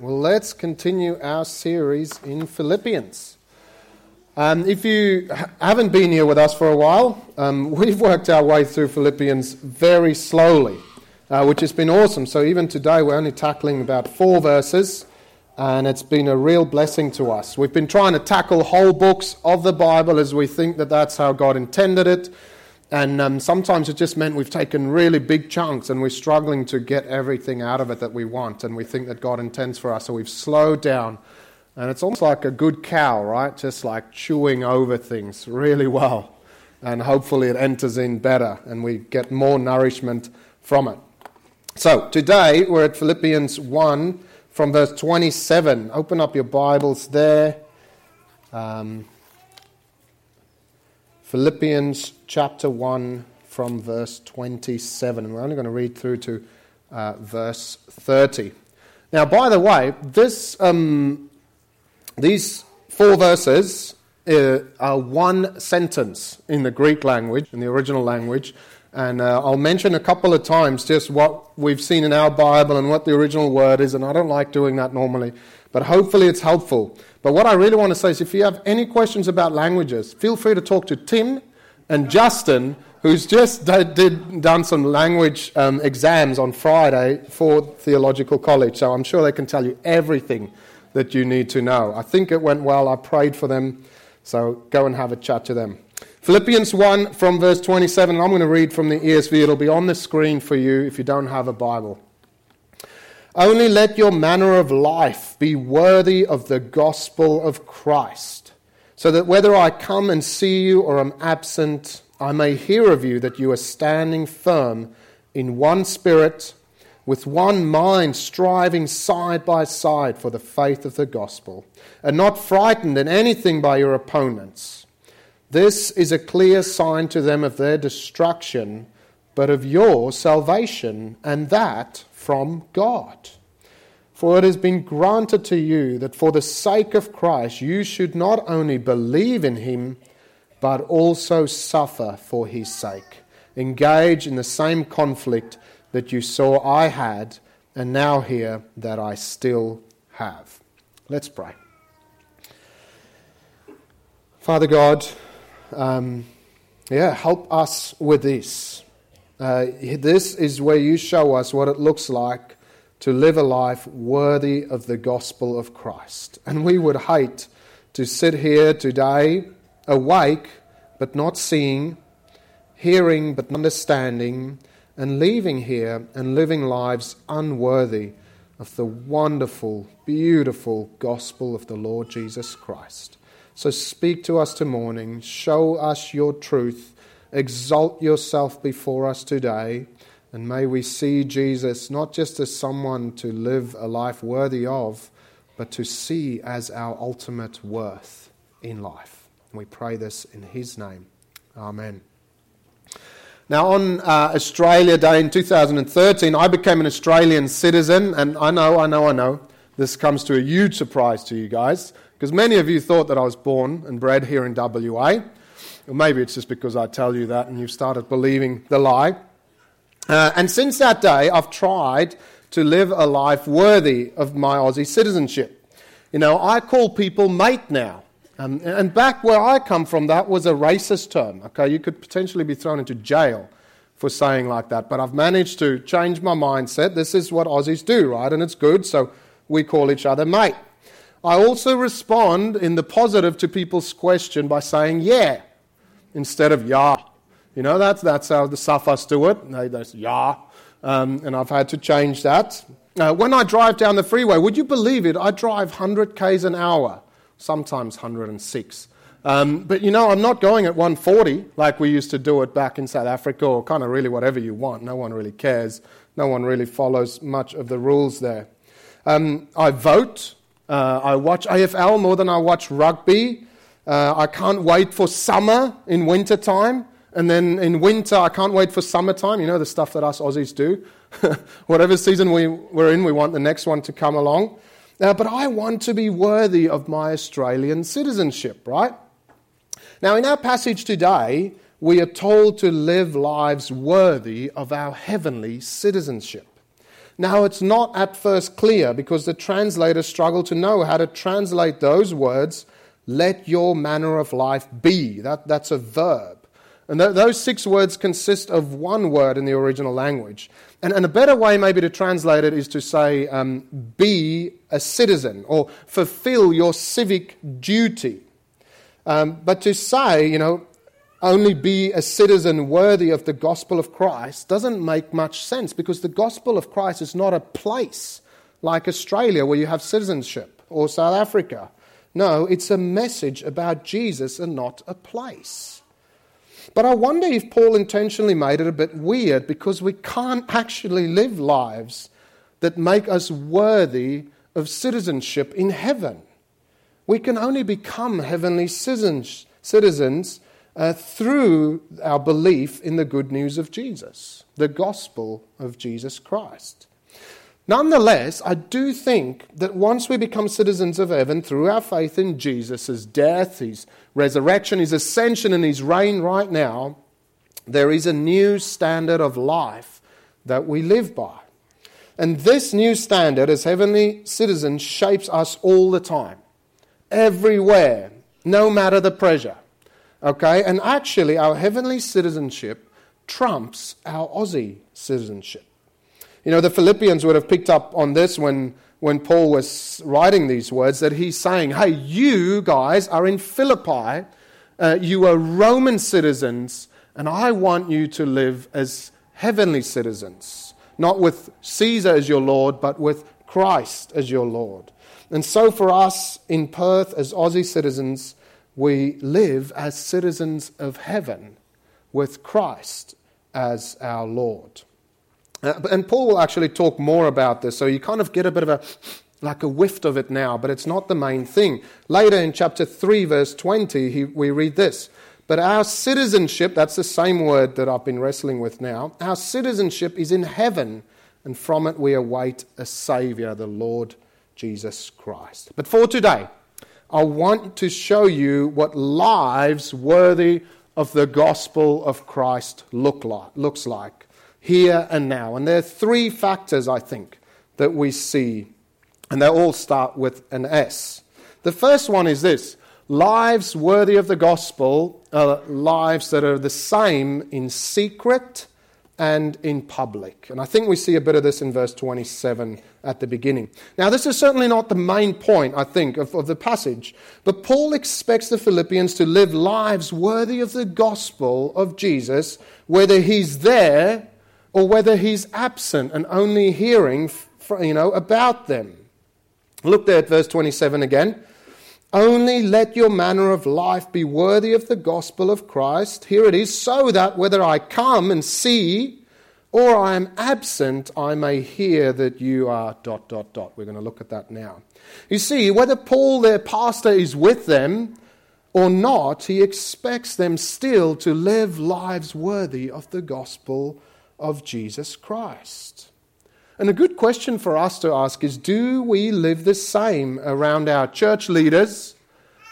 Well, let's continue our series in Philippians. If you haven't been here with us for a while, we've worked our way through Philippians very slowly, which has been awesome. So even today, we're only tackling about 4 verses, and it's been a real blessing to us. We've been trying to tackle whole books of the Bible as we think that that's how God intended it. And sometimes it just meant we've taken really big chunks and we're struggling to get everything out of it that we want and we think that God intends for us. So we've slowed down. And it's almost like a good cow, right? Just like chewing over things really well. And hopefully it enters in better and we get more nourishment from it. So today we're at Philippians 1 from verse 27. Open up your Bibles there. Philippians chapter 1 from verse 27. And we're only going to read through to verse 30. Now, by the way, these 4 verses are one sentence in the Greek language, in the original language. And I'll mention a couple of times just what we've seen in our Bible and what the original word is. And I don't like doing that normally. But hopefully it's helpful. But what I really want to say is if you have any questions about languages, feel free to talk to Tim and Justin, who's just done some language exams on Friday for Theological College. So I'm sure they can tell you everything that you need to know. I think it went well. I prayed for them. So go and have a chat to them. Philippians 1 from verse 27. I'm going to read from the ESV. It'll be on the screen for you if you don't have a Bible. Only let your manner of life be worthy of the gospel of Christ, so that whether I come and see you or am absent, I may hear of you that you are standing firm in one spirit, with one mind striving side by side for the faith of the gospel, and not frightened in anything by your opponents. This is a clear sign to them of their destruction, but of your salvation, and that from God. For it has been granted to you that for the sake of Christ you should not only believe in him, but also suffer for his sake. Engage in the same conflict that you saw I had, and now hear that I still have. Let's pray. Father God, help us with this. This is where you show us what it looks like to live a life worthy of the gospel of Christ. And we would hate to sit here today, awake but not seeing, hearing but not understanding, and leaving here and living lives unworthy of the wonderful, beautiful gospel of the Lord Jesus Christ. So speak to us tomorrow, show us your truth. Exalt yourself before us today, and may we see Jesus not just as someone to live a life worthy of, but to see as our ultimate worth in life. And we pray this in his name. Amen. Now, on Australia Day in 2013, I became an Australian citizen, and I know, this comes to a huge surprise to you guys, because many of you thought that I was born and bred here in WA. Or maybe it's just because I tell you that and you've started believing the lie. And since that day, I've tried to live a life worthy of my Aussie citizenship. You know, I call people mate now. And back where I come from, that was a racist term. Okay, you could potentially be thrown into jail for saying like that. But I've managed to change my mindset. This is what Aussies do, right? And it's good, so we call each other mate. I also respond in the positive to people's question by saying, yeah. Instead of yah. You know, that's how the Safas do it. They say yah. And I've had to change that. When I drive down the freeway, would you believe it? I drive 100 Ks an hour, sometimes 106. But you know, I'm not going at 140 like we used to do it back in South Africa, or kind of really whatever you want. No one really cares. No one really follows much of the rules there. I vote. I watch AFL more than I watch rugby. I can't wait for summer in winter time. And then in winter, I can't wait for summertime. You know, the stuff that us Aussies do. Whatever season we're in, we want the next one to come along. But I want to be worthy of my Australian citizenship, right? Now, in our passage today, we are told to live lives worthy of our heavenly citizenship. Now, it's not at first clear because the translators struggle to know how to translate those words, let your manner of life be. That's a verb. And those six words consist of one word in the original language. And a better way maybe to translate it is to say, be a citizen or fulfill your civic duty. But to say, only be a citizen worthy of the gospel of Christ doesn't make much sense because the gospel of Christ is not a place like Australia where you have citizenship or South Africa. No, it's a message about Jesus and not a place. But I wonder if Paul intentionally made it a bit weird because we can't actually live lives that make us worthy of citizenship in heaven. We can only become heavenly citizens through our belief in the good news of Jesus, the gospel of Jesus Christ. Nonetheless, I do think that once we become citizens of heaven through our faith in Jesus' death, his resurrection, his ascension, and his reign right now, there is a new standard of life that we live by. And this new standard as heavenly citizens shapes us all the time, everywhere, no matter the pressure. Okay, and actually our heavenly citizenship trumps our Aussie citizenship. The Philippians would have picked up on this when Paul was writing these words, that he's saying, hey, you guys are in Philippi, you are Roman citizens, and I want you to live as heavenly citizens, not with Caesar as your Lord, but with Christ as your Lord. And so for us in Perth as Aussie citizens, we live as citizens of heaven with Christ as our Lord. And Paul will actually talk more about this, so you kind of get a bit of a whiff of it now, but it's not the main thing. Later in chapter 3, verse 20, we read this, but our citizenship, that's the same word that I've been wrestling with now, our citizenship is in heaven, and from it we await a Savior, the Lord Jesus Christ. But for today, I want to show you what lives worthy of the gospel of Christ looks like here and now. And there are three factors, I think, that we see, and they all start with an S. The first one is this: lives worthy of the gospel are lives that are the same in secret and in public. And I think we see a bit of this in verse 27 at the beginning. Now, this is certainly not the main point, I think, of the passage, but Paul expects the Philippians to live lives worthy of the gospel of Jesus, whether he's there or whether he's absent and only hearing, about them. Look there at verse 27 again. Only let your manner of life be worthy of the gospel of Christ. Here it is, so that whether I come and see or I am absent, I may hear that you are ... We're going to look at that now. You see, whether Paul, their pastor, is with them or not, he expects them still to live lives worthy of the gospel of Jesus Christ. And a good question for us to ask is, do we live the same around our church leaders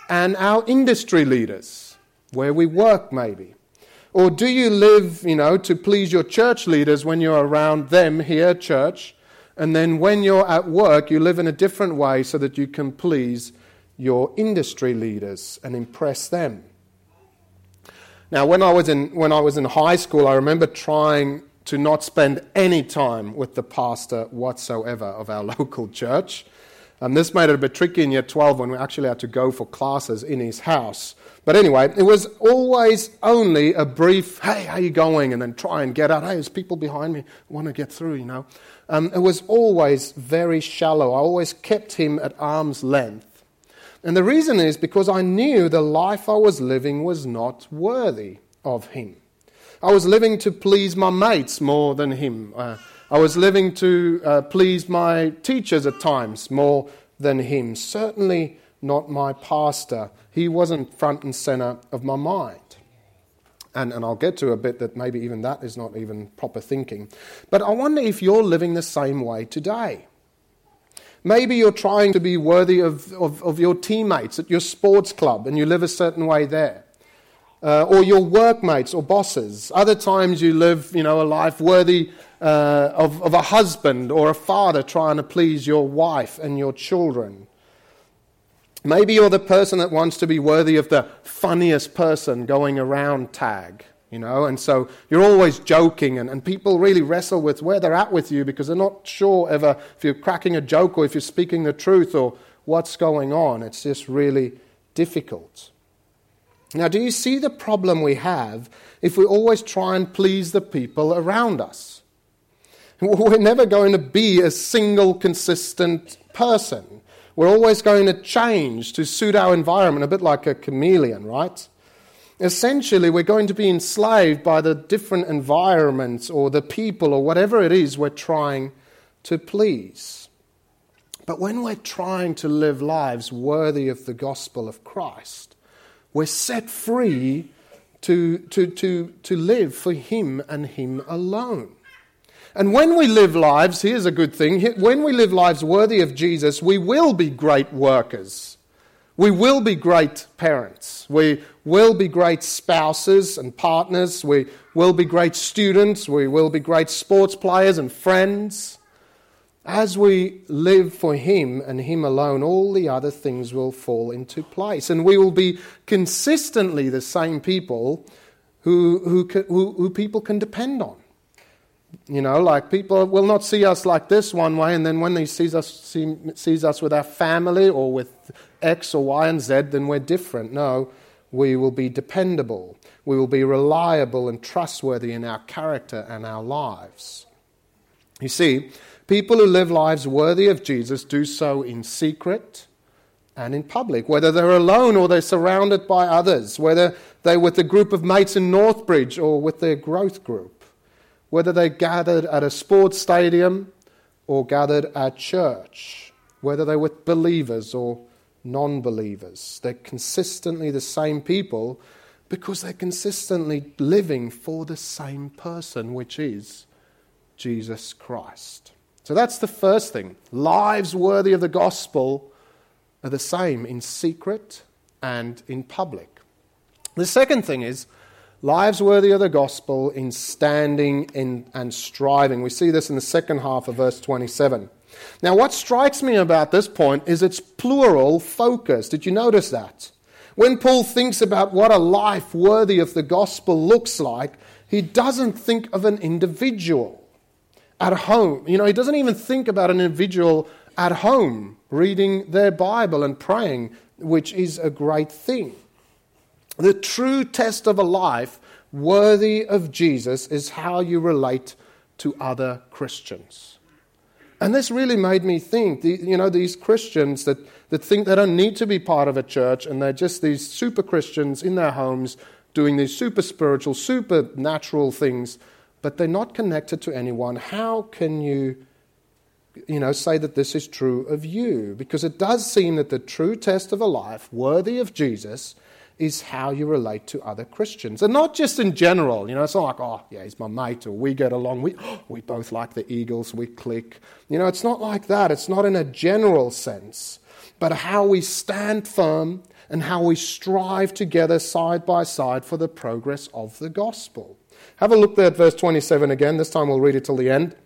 and our industry leaders, where we work maybe? Or do you live, to please your church leaders when you're around them here at church, and then when you're at work, you live in a different way so that you can please your industry leaders and impress them? Now, when I was in high school, I remember trying to not spend any time with the pastor whatsoever of our local church. And this made it a bit tricky in year 12 when we actually had to go for classes in his house. But anyway, it was always only a brief, hey, how you going? And then try and get out. Hey, there's people behind me. I want to get through, It was always very shallow. I always kept him at arm's length. And the reason is because I knew the life I was living was not worthy of him. I was living to please my mates more than him. I was living to please my teachers at times more than him. Certainly not my pastor. He wasn't front and center of my mind. And I'll get to a bit that maybe even that is not even proper thinking. But I wonder if you're living the same way today. Maybe you're trying to be worthy of your teammates at your sports club and you live a certain way there. Or your workmates or bosses. Other times you live, a life worthy of a husband or a father trying to please your wife and your children. Maybe you're the person that wants to be worthy of the funniest person going around tag, you know, and so you're always joking, and people really wrestle with where they're at with you because they're not sure ever if you're cracking a joke or if you're speaking the truth or what's going on. It's just really difficult. Now, do you see the problem we have if we always try and please the people around us? We're never going to be a single consistent person. We're always going to change to suit our environment, a bit like a chameleon, right? Essentially, we're going to be enslaved by the different environments or the people or whatever it is we're trying to please. But when we're trying to live lives worthy of the gospel of Christ, we're set free to live for Him and Him alone. And when we live lives, here's a good thing, when we live lives worthy of Jesus, we will be great workers. We will be great parents. We will be great spouses and partners. We will be great students. We will be great sports players and friends. As we live for Him and Him alone, all the other things will fall into place. And we will be consistently the same people who people can depend on. You know, like people will not see us like this one way, and then when they sees us with our family or with X or Y and Z, then we're different. No, we will be dependable. We will be reliable and trustworthy in our character and our lives. You see, people who live lives worthy of Jesus do so in secret and in public, whether they're alone or they're surrounded by others, whether they're with a group of mates in Northbridge or with their growth group, whether they're gathered at a sports stadium or gathered at church, whether they're with believers or non-believers. They're consistently the same people because they're consistently living for the same person, which is Jesus Christ. So that's the first thing. Lives worthy of the gospel are the same in secret and in public. The second thing is, lives worthy of the gospel in standing in and striving. We see this in the second half of verse 27. Now, what strikes me about this point is it's plural focus. Did you notice that? When Paul thinks about what a life worthy of the gospel looks like, he doesn't think of an individual at home. You know, he doesn't even think about an individual at home reading their Bible and praying, which is a great thing. The true test of a life worthy of Jesus is how you relate to other Christians. And this really made me think, you know, these Christians that think they don't need to be part of a church and they're just these super Christians in their homes doing these super spiritual, super natural things, but they're not connected to anyone. How can you know, say that this is true of you? Because it does seem that the true test of a life worthy of Jesus is how you relate to other Christians. And not just in general. You know, it's not like, oh, yeah, he's my mate, or we get along. We both like the Eagles, we click. You know, it's not like that. It's not in a general sense. But how we stand firm and how we strive together side by side for the progress of the gospel. Have a look there at verse 27 again. This time we'll read it till the end.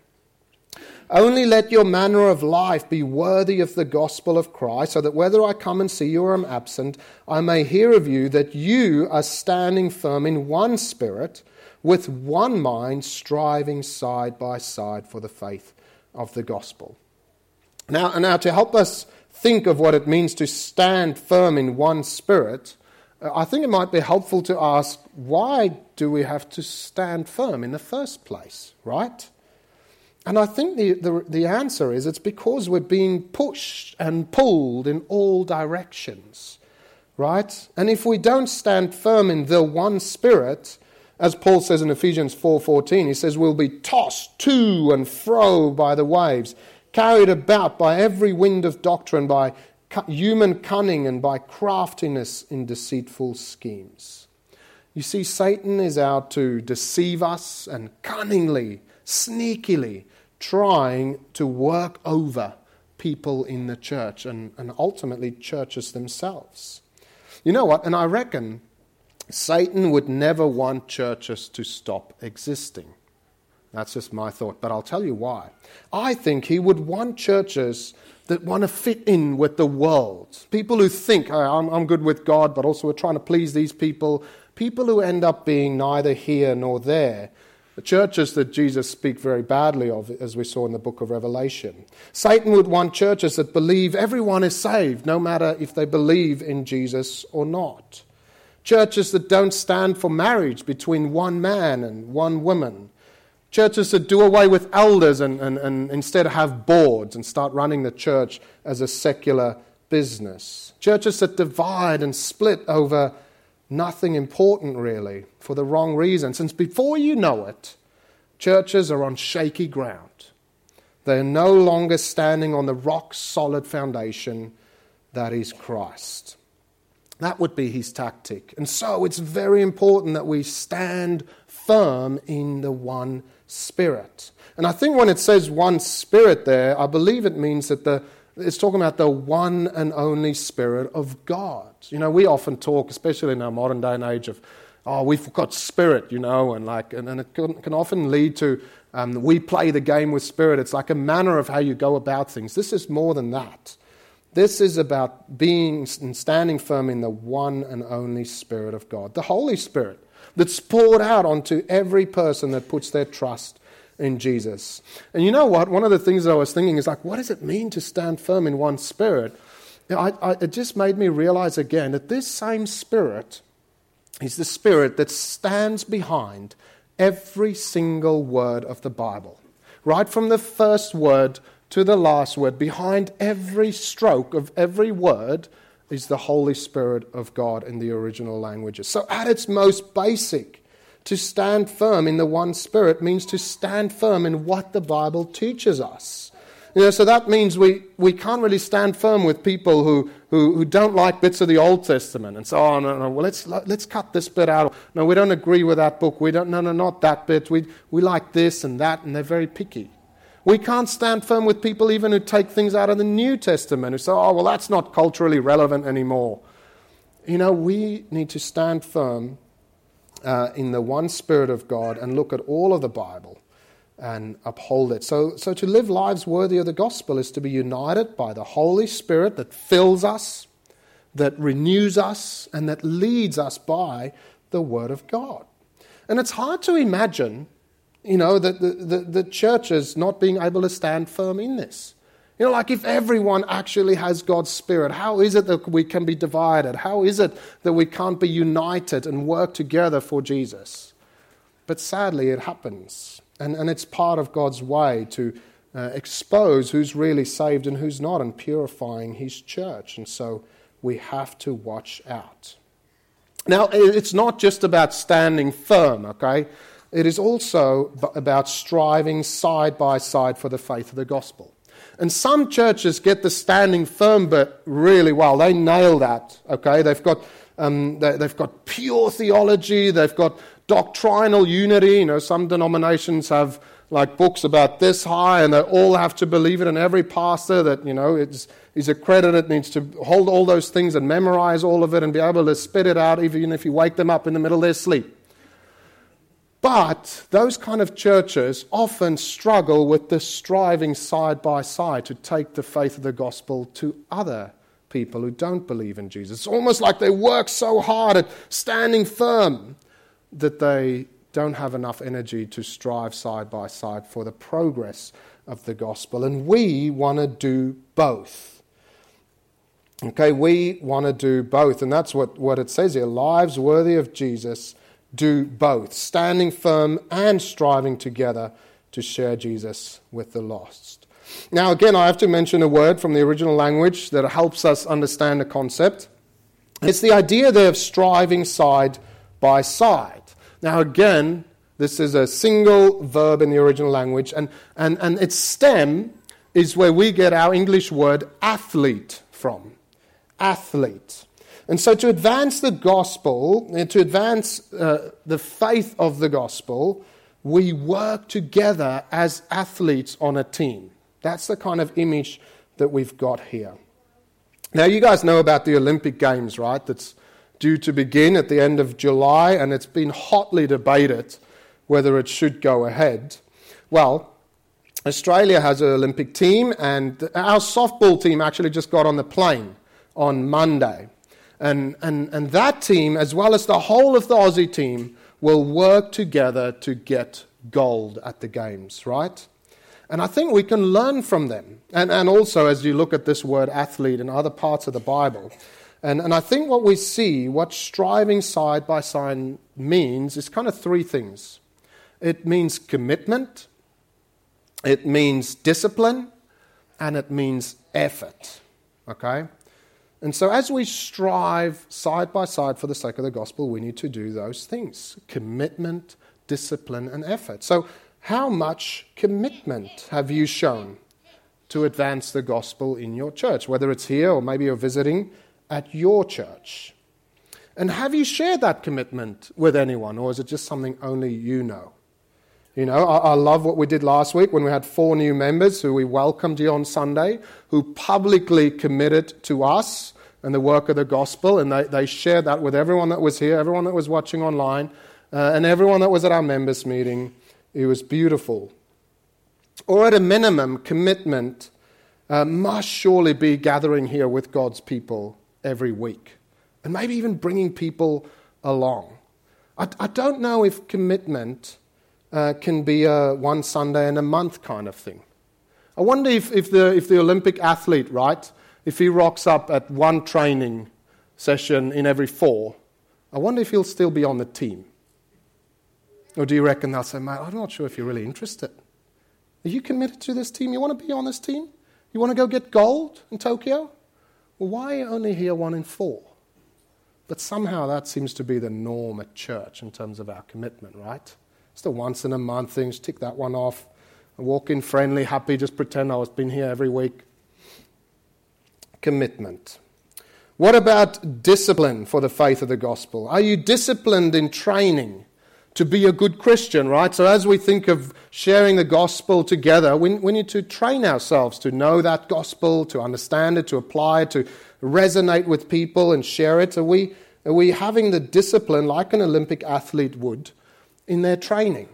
Only let your manner of life be worthy of the gospel of Christ, so that whether I come and see you or am absent, I may hear of you that you are standing firm in one spirit, with one mind, striving side by side for the faith of the gospel. Now to help us think of what it means to stand firm in one spirit, I think it might be helpful to ask, why do we have to stand firm in the first place, right? And I think the answer is it's because we're being pushed and pulled in all directions, right? And if we don't stand firm in the one spirit, as Paul says in Ephesians 4:14, he says we'll be tossed to and fro by the waves, carried about by every wind of doctrine, by human cunning and by craftiness in deceitful schemes. You see, Satan is out to deceive us and cunningly, sneakily trying to work over people in the church and ultimately churches themselves. You know what? And I reckon Satan would never want churches to stop existing. That's just my thought, but I'll tell you why. I think he would want churches that want to fit in with the world. People who think, oh, I'm good with God, but also we're trying to please these people. People who end up being neither here nor there. The churches that Jesus speaks very badly of, as we saw in the book of Revelation. Satan would want churches that believe everyone is saved, no matter if they believe in Jesus or not. Churches that don't stand for marriage between one man and one woman. Churches that do away with elders and instead have boards and start running the church as a secular business. Churches that divide and split over nothing important really for the wrong reason. Since before you know it, churches are on shaky ground. They're no longer standing on the rock-solid foundation that is Christ. That would be his tactic. And so it's very important that we stand firm in the one Spirit. And I think when it says one Spirit there, I believe it means that it's talking about the one and only Spirit of God. You know, we often talk, especially in our modern day and age, of, oh, we've got Spirit, you know, and it can often lead to we play the game with Spirit. It's like a manner of how you go about things. This is more than that. This is about being and standing firm in the one and only Spirit of God, the Holy Spirit that's poured out onto every person that puts their trust in Jesus. And you know what? One of the things I was thinking is like, what does it mean to stand firm in one Spirit? It just made me realize again that this same Spirit is the Spirit that stands behind every single word of the Bible, right from the first word to the last word. Behind every stroke of every word is the Holy Spirit of God in the original languages. So at its most basic, to stand firm in the one Spirit means to stand firm in what the Bible teaches us. You know, so that means we can't really stand firm with people who don't like bits of the Old Testament and say, oh, no, well, let's cut this bit out. No, we don't agree with that book. We don't, no, not that bit. We like this and that, and they're very picky. We can't stand firm with people even who take things out of the New Testament, who say, oh, well, that's not culturally relevant anymore. You know, we need to stand firm in the one Spirit of God and look at all of the Bible and uphold it. So to live lives worthy of the gospel is to be united by the Holy Spirit that fills us, that renews us, and that leads us by the Word of God. And it's hard to imagine, you know, the churches not being able to stand firm in this. You know, like if everyone actually has God's Spirit, how is it that we can be divided? How is it that we can't be united and work together for Jesus? But sadly, it happens. And it's part of God's way to expose who's really saved and who's not, and purifying his church. And so we have to watch out. Now, it's not just about standing firm, okay? It is also about striving side by side for the faith of the gospel. And some churches get the standing firm bit really well. They nail that, okay? They've got pure theology. They've got doctrinal unity. You know, some denominations have like books about this high, and they all have to believe it, and every pastor that, you know, is accredited needs to hold all those things and memorize all of it and be able to spit it out even if you wake them up in the middle of their sleep. But those kind of churches often struggle with the striving side by side to take the faith of the gospel to other people who don't believe in Jesus. It's almost like they work so hard at standing firm that they don't have enough energy to strive side by side for the progress of the gospel. And we want to do both. Okay, we want to do both. And that's what it says here, lives worthy of Jesus. Do both, standing firm and striving together to share Jesus with the lost. Now, again, I have to mention a word from the original language that helps us understand the concept. It's the idea there of striving side by side. Now, again, this is a single verb in the original language, and its stem is where we get our English word athlete from. Athlete. And so to advance the gospel, to advance the faith of the gospel, we work together as athletes on a team. That's the kind of image that we've got here. Now, you guys know about the Olympic Games, right? That's due to begin at the end of July, and it's been hotly debated whether it should go ahead. Well, Australia has an Olympic team, and our softball team actually just got on the plane on Monday. And that team, as well as the whole of the Aussie team, will work together to get gold at the games, right? And I think we can learn from them. And also, as you look at this word athlete in other parts of the Bible, and I think what we see, what striving side by side means, is kind of three things. It means commitment, it means discipline, and it means effort, okay? And so as we strive side by side for the sake of the gospel, we need to do those things: commitment, discipline, and effort. So how much commitment have you shown to advance the gospel in your church, whether it's here or maybe you're visiting at your church? And have you shared that commitment with anyone, or is it just something only you know? You know, I love what we did last week when we had 4 new members who we welcomed here on Sunday, who publicly committed to us and the work of the gospel, and they shared that with everyone that was here, everyone that was watching online, and everyone that was at our members' meeting. It was beautiful. Or at a minimum, commitment must surely be gathering here with God's people every week, and maybe even bringing people along. I don't know if commitment can be a one Sunday in a month kind of thing. I wonder if the Olympic athlete, right, if he rocks up at one training session in every 4, I wonder if he'll still be on the team. Or do you reckon they'll say, mate, I'm not sure if you're really interested. Are you committed to this team? You want to be on this team? You want to go get gold in Tokyo? Well, why are you only here 1 in 4? But somehow that seems to be the norm at church in terms of our commitment, right? It's the once in a month thing, just tick that one off. I walk in friendly, happy, just pretend I've been here every week. Commitment. What about discipline for the faith of the gospel? Are you disciplined in training to be a good Christian, right? So as we think of sharing the gospel together, we need to train ourselves to know that gospel, to understand it, to apply it, to resonate with people and share it. Are we having the discipline like an Olympic athlete would in their training?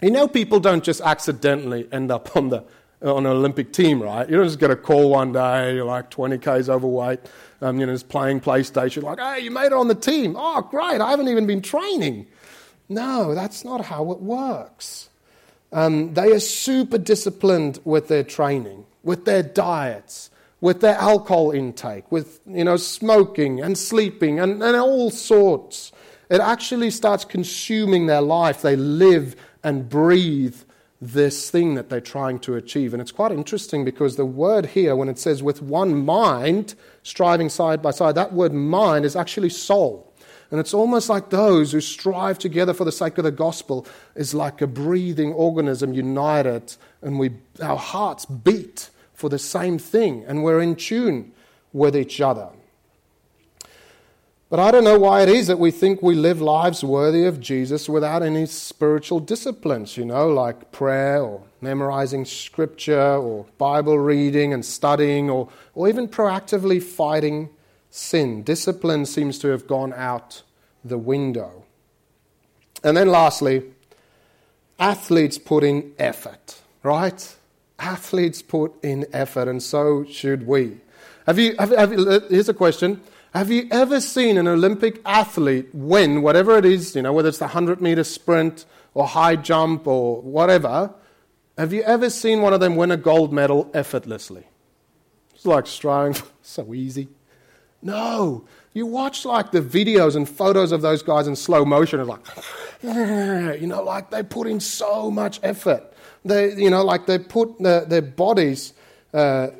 You know, people don't just accidentally end up on an Olympic team, right? You don't just get a call one day, you're like 20 kgs overweight, just playing PlayStation, like, hey, you made it on the team. Oh, great, I haven't even been training. No, that's not how it works. They are super disciplined with their training, with their diets, with their alcohol intake, with smoking and sleeping and all sorts. It actually starts consuming their life. They live and breathe this thing that they're trying to achieve. And it's quite interesting because the word here, when it says with one mind, striving side by side, that word mind is actually soul. And it's almost like those who strive together for the sake of the gospel is like a breathing organism united, and our hearts beat for the same thing, and we're in tune with each other. But I don't know why it is that we think we live lives worthy of Jesus without any spiritual disciplines, like prayer or memorizing scripture or Bible reading and studying or even proactively fighting sin. Discipline seems to have gone out the window. And then lastly, athletes put in effort, right? Athletes put in effort, and so should we. Here's a question. Have you ever seen an Olympic athlete win whatever it is, whether it's the 100-meter sprint or high jump or whatever? Have you ever seen one of them win a gold medal effortlessly? It's like striving, so easy. No, you watch like the videos and photos of those guys in slow motion. It's like, like they put in so much effort. They, like they put their bodies to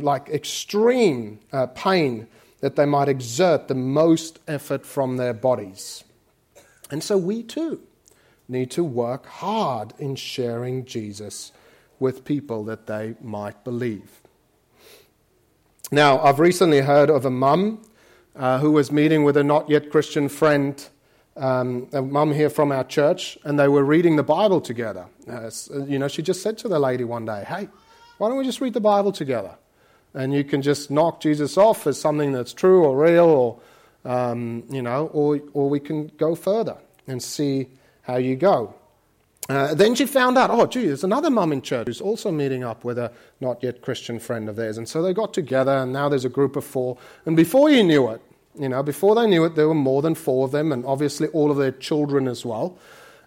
like extreme pain that they might exert the most effort from their bodies. And so we too need to work hard in sharing Jesus with people that they might believe. Now, I've recently heard of a mum who was meeting with a not-yet-Christian friend, a mum here from our church, and they were reading the Bible together. She just said to the lady one day, hey, why don't we just read the Bible together? And you can just knock Jesus off as something that's true or real, or we can go further and see how you go. Then she found out, oh, gee, there's another mum in church who's also meeting up with a not yet Christian friend of theirs. And so they got together, and now there's a group of four. And before you knew it, before they knew it, there were more than four of them, and obviously all of their children as well.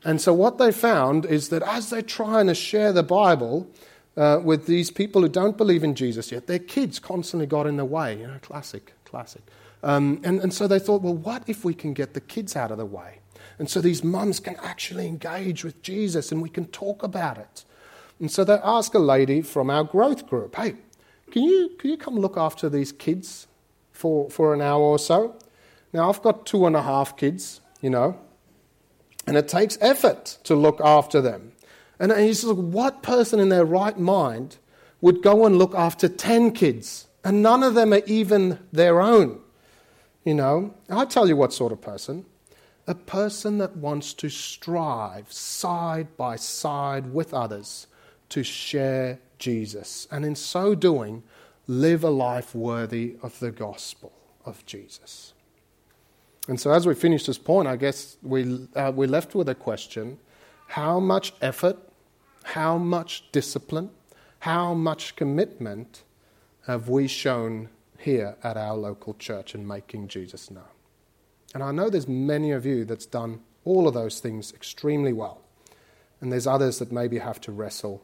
And so what they found is that as they're trying to share the Bible with these people who don't believe in Jesus yet, their kids constantly got in the way. Classic. And so they thought, well, what if we can get the kids out of the way? And so these mums can actually engage with Jesus and we can talk about it. And so they ask a lady from our growth group, hey, can you come look after these kids for an hour or so? Now, I've got 2.5 kids, and it takes effort to look after them. And he says, what person in their right mind would go and look after 10 kids? And none of them are even their own, I'll tell you what sort of person. A person that wants to strive side by side with others to share Jesus, and in so doing, live a life worthy of the gospel of Jesus. And so as we finish this point, I guess we're left with a question. How much effort, how much discipline, how much commitment have we shown here at our local church in making Jesus known? And I know there's many of you that's done all of those things extremely well. And there's others that maybe have to wrestle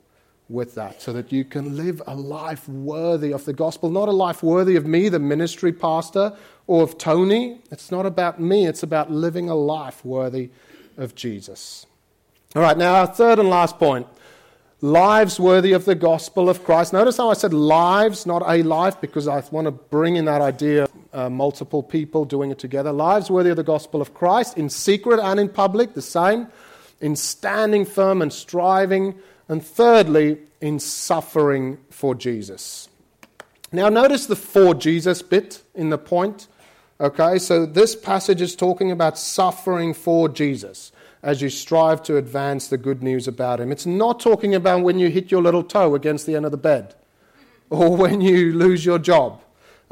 with that so that you can live a life worthy of the gospel, not a life worthy of me, the ministry pastor, or of Tony. It's not about me. It's about living a life worthy of Jesus. All right, now our third and last point. Lives worthy of the gospel of Christ. Notice how I said lives, not a life, because I want to bring in that idea of multiple people doing it together. Lives worthy of the gospel of Christ, in secret and in public, the same. In standing firm and striving. And thirdly, in suffering for Jesus. Now notice the for Jesus bit in the point. Okay, so this passage is talking about suffering for Jesus, as you strive to advance the good news about him. It's not talking about when you hit your little toe against the end of the bed or when you lose your job.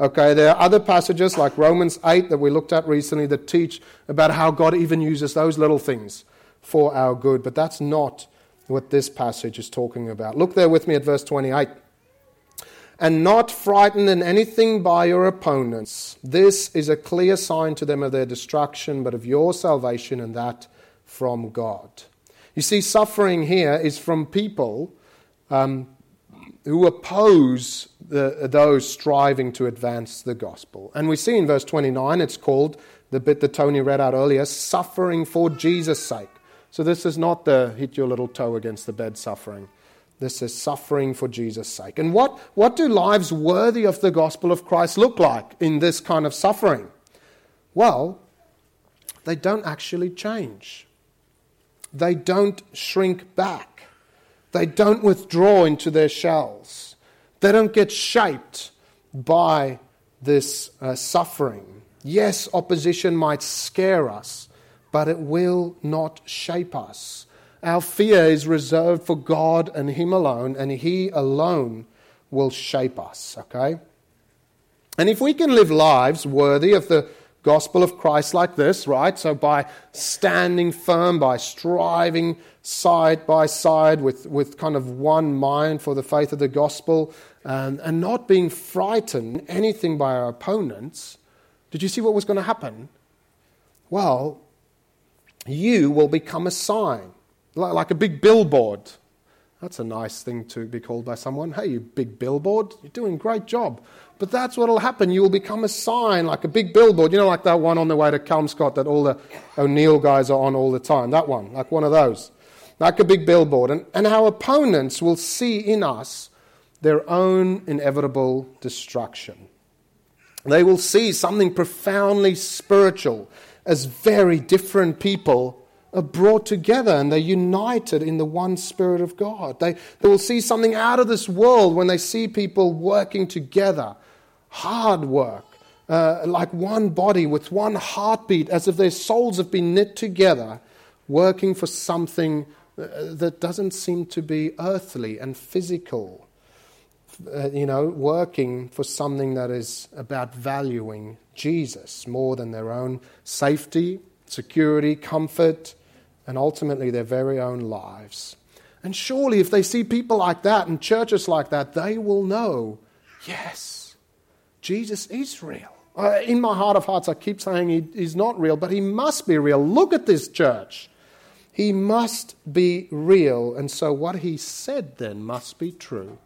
Okay, there are other passages like Romans 8 that we looked at recently that teach about how God even uses those little things for our good, but that's not what this passage is talking about. Look there with me at verse 28. And not frightened in anything by your opponents. This is a clear sign to them of their destruction, but of your salvation, and that from God. You see, suffering here is from people who oppose those striving to advance the gospel. And we see in verse 29, it's called, the bit that Tony read out earlier, suffering for Jesus' sake. So this is not the hit your little toe against the bed suffering. This is suffering for Jesus' sake. And what do lives worthy of the gospel of Christ look like in this kind of suffering? Well, they don't actually change. They don't shrink back. They don't withdraw into their shells. They don't get shaped by this suffering. Yes, opposition might scare us, but it will not shape us. Our fear is reserved for God and him alone, and he alone will shape us, okay? And if we can live lives worthy of the gospel of Christ like this, right? So by standing firm, by striving side by side with kind of one mind for the faith of the gospel, and not being frightened anything by our opponents, did you see what was going to happen? Well, you will become a sign, like a big billboard. That's a nice thing to be called by someone. Hey, you big billboard, you're doing a great job. But that's what will happen. You will become a sign, like a big billboard. Like that one on the way to Calmscott that all the O'Neill guys are on all the time. That one, like one of those. Like a big billboard. And our opponents will see in us their own inevitable destruction. They will see something profoundly spiritual as very different people are brought together and they're united in the one Spirit of God. They will see something out of this world when they see people working together, hard work, like one body with one heartbeat, as if their souls have been knit together, working for something that doesn't seem to be earthly and physical, working for something that is about valuing Jesus more than their own safety, security, comfort, and ultimately their very own lives. And surely if they see people like that and churches like that, they will know, yes, Jesus is real. In my heart of hearts, I keep saying he's not real, but he must be real. Look at this church. He must be real. And so what he said then must be true.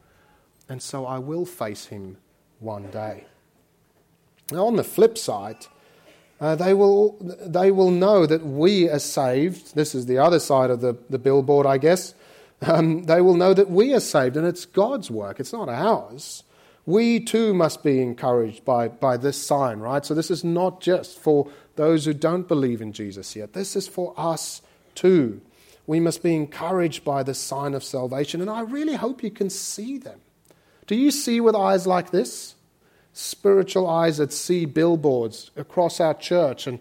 And so I will face him one day. Now on the flip side, they will know that we are saved. This is the other side of the billboard, I guess. They will know that we are saved and it's God's work. It's not ours. We too must be encouraged by this sign, right? So this is not just for those who don't believe in Jesus yet. This is for us too. We must be encouraged by the sign of salvation. And I really hope you can see them. Do you see with eyes like this? Spiritual eyes that see billboards across our church and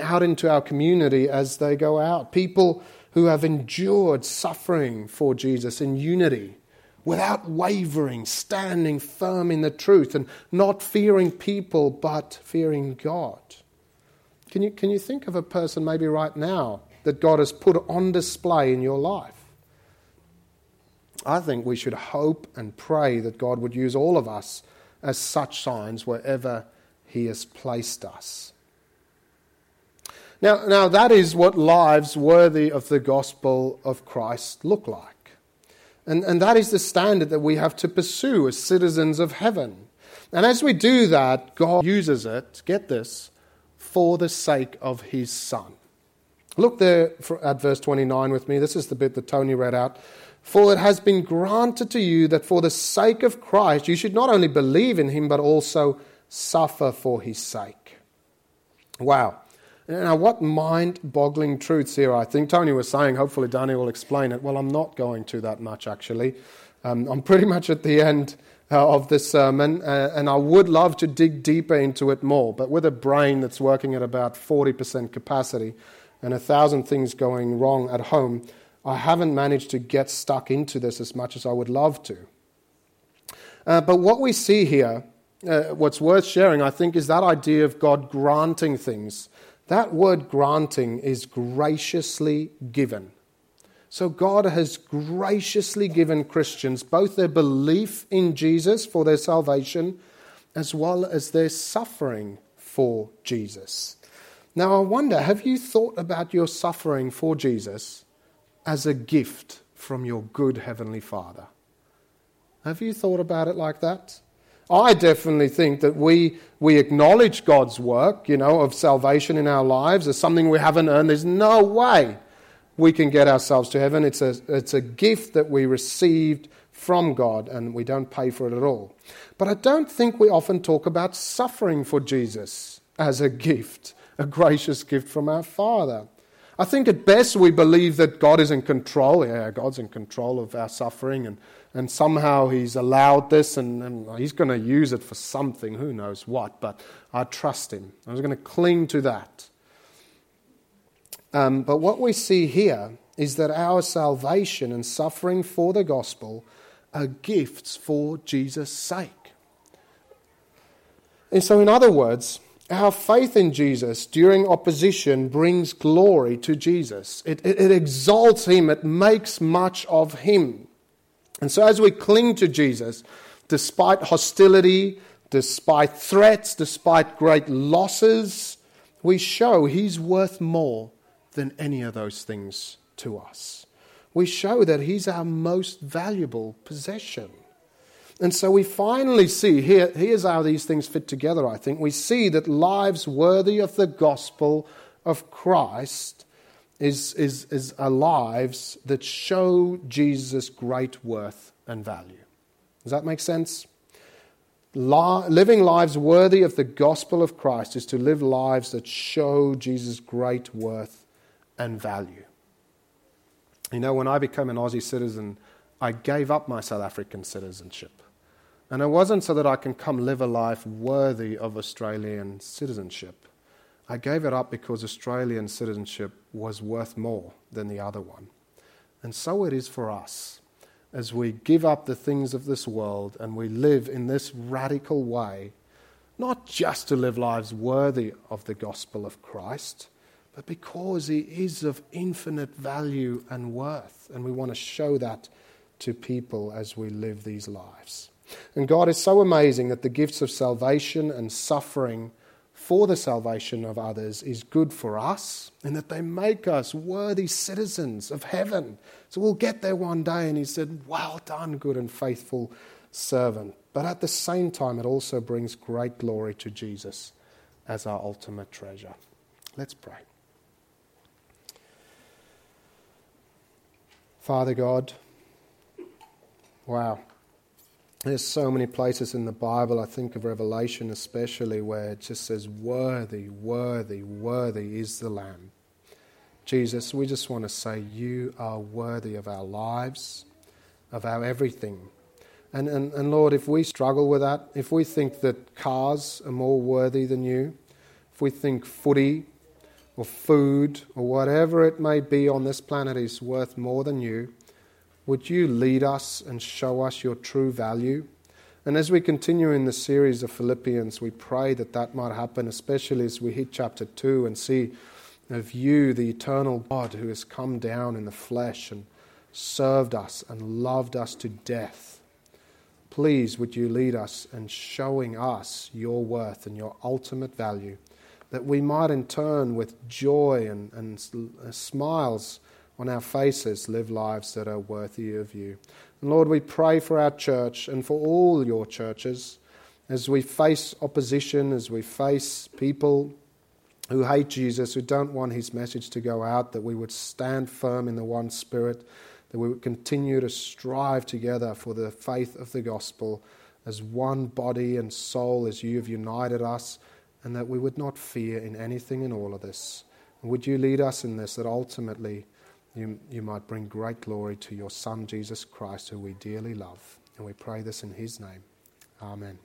out into our community as they go out. People who have endured suffering for Jesus in unity, without wavering, standing firm in the truth and not fearing people, but fearing God. Can you think of a person maybe right now that God has put on display in your life? I think we should hope and pray that God would use all of us as such signs wherever he has placed us. Now that is what lives worthy of the gospel of Christ look like. And that is the standard that we have to pursue as citizens of heaven. And as we do that, God uses it, get this, for the sake of his Son. Look there at verse 29 with me. This is the bit that Tony read out. For it has been granted to you that for the sake of Christ, you should not only believe in him, but also suffer for his sake. Wow. Now, what mind-boggling truths here, I think. Tony was saying, hopefully Danny will explain it. Well, I'm not going to that much, actually. I'm pretty much at the end of this sermon, and I would love to dig deeper into it more, but with a brain that's working at about 40% capacity and 1,000 things going wrong at home, I haven't managed to get stuck into this as much as I would love to. But what we see here, what's worth sharing, I think, is that idea of God granting things. That word granting is graciously given. So God has graciously given Christians both their belief in Jesus for their salvation as well as their suffering for Jesus. Now I wonder, have you thought about your suffering for Jesus as a gift from your good Heavenly Father? Have you thought about it like that? I definitely think that we acknowledge God's work, of salvation in our lives as something we haven't earned. There's no way we can get ourselves to heaven. It's a gift that we received from God and we don't pay for it at all. But I don't think we often talk about suffering for Jesus as a gift, a gracious gift from our Father. I think at best we believe that God is in control. Yeah, God's in control of our suffering and somehow he's allowed this and he's going to use it for something, who knows what, but I trust him. I'm going to cling to that. But what we see here is that our salvation and suffering for the gospel are gifts for Jesus' sake. And so in other words, our faith in Jesus during opposition brings glory to Jesus. It exalts him. It makes much of him. And so as we cling to Jesus, despite hostility, despite threats, despite great losses, we show he's worth more than any of those things to us. We show that he's our most valuable possession. And so we finally see, here's how these things fit together, I think. We see that lives worthy of the gospel of Christ is our lives that show Jesus' great worth and value. Does that make sense? Living lives worthy of the gospel of Christ is to live lives that show Jesus' great worth and value. When I became an Aussie citizen, I gave up my South African citizenship. And it wasn't so that I can come live a life worthy of Australian citizenship. I gave it up because Australian citizenship was worth more than the other one. And so it is for us as we give up the things of this world and we live in this radical way, not just to live lives worthy of the gospel of Christ, but because he is of infinite value and worth. And we want to show that to people as we live these lives. And God is so amazing that the gifts of salvation and suffering for the salvation of others is good for us, and that they make us worthy citizens of heaven. So we'll get there one day, and he said, well done, good and faithful servant. But at the same time, it also brings great glory to Jesus as our ultimate treasure. Let's pray. Father God, wow. There's so many places in the Bible, I think of Revelation especially, where it just says, worthy, worthy, worthy is the Lamb. Jesus, we just want to say you are worthy of our lives, of our everything. And Lord, if we struggle with that, if we think that cars are more worthy than you, if we think footy or food or whatever it may be on this planet is worth more than you, would you lead us and show us your true value? And as we continue in the series of Philippians, we pray that that might happen, especially as we hit chapter 2 and see of you, the eternal God who has come down in the flesh and served us and loved us to death. Please, would you lead us in showing us your worth and your ultimate value, that we might in turn with joy and smiles on our faces, live lives that are worthy of you. And Lord, we pray for our church and for all your churches as we face opposition, as we face people who hate Jesus, who don't want his message to go out, that we would stand firm in the one Spirit, that we would continue to strive together for the faith of the gospel as one body and soul as you have united us, and that we would not fear in anything in all of this. And would you lead us in this, that ultimately you might bring great glory to your Son, Jesus Christ, who we dearly love. And we pray this in his name. Amen.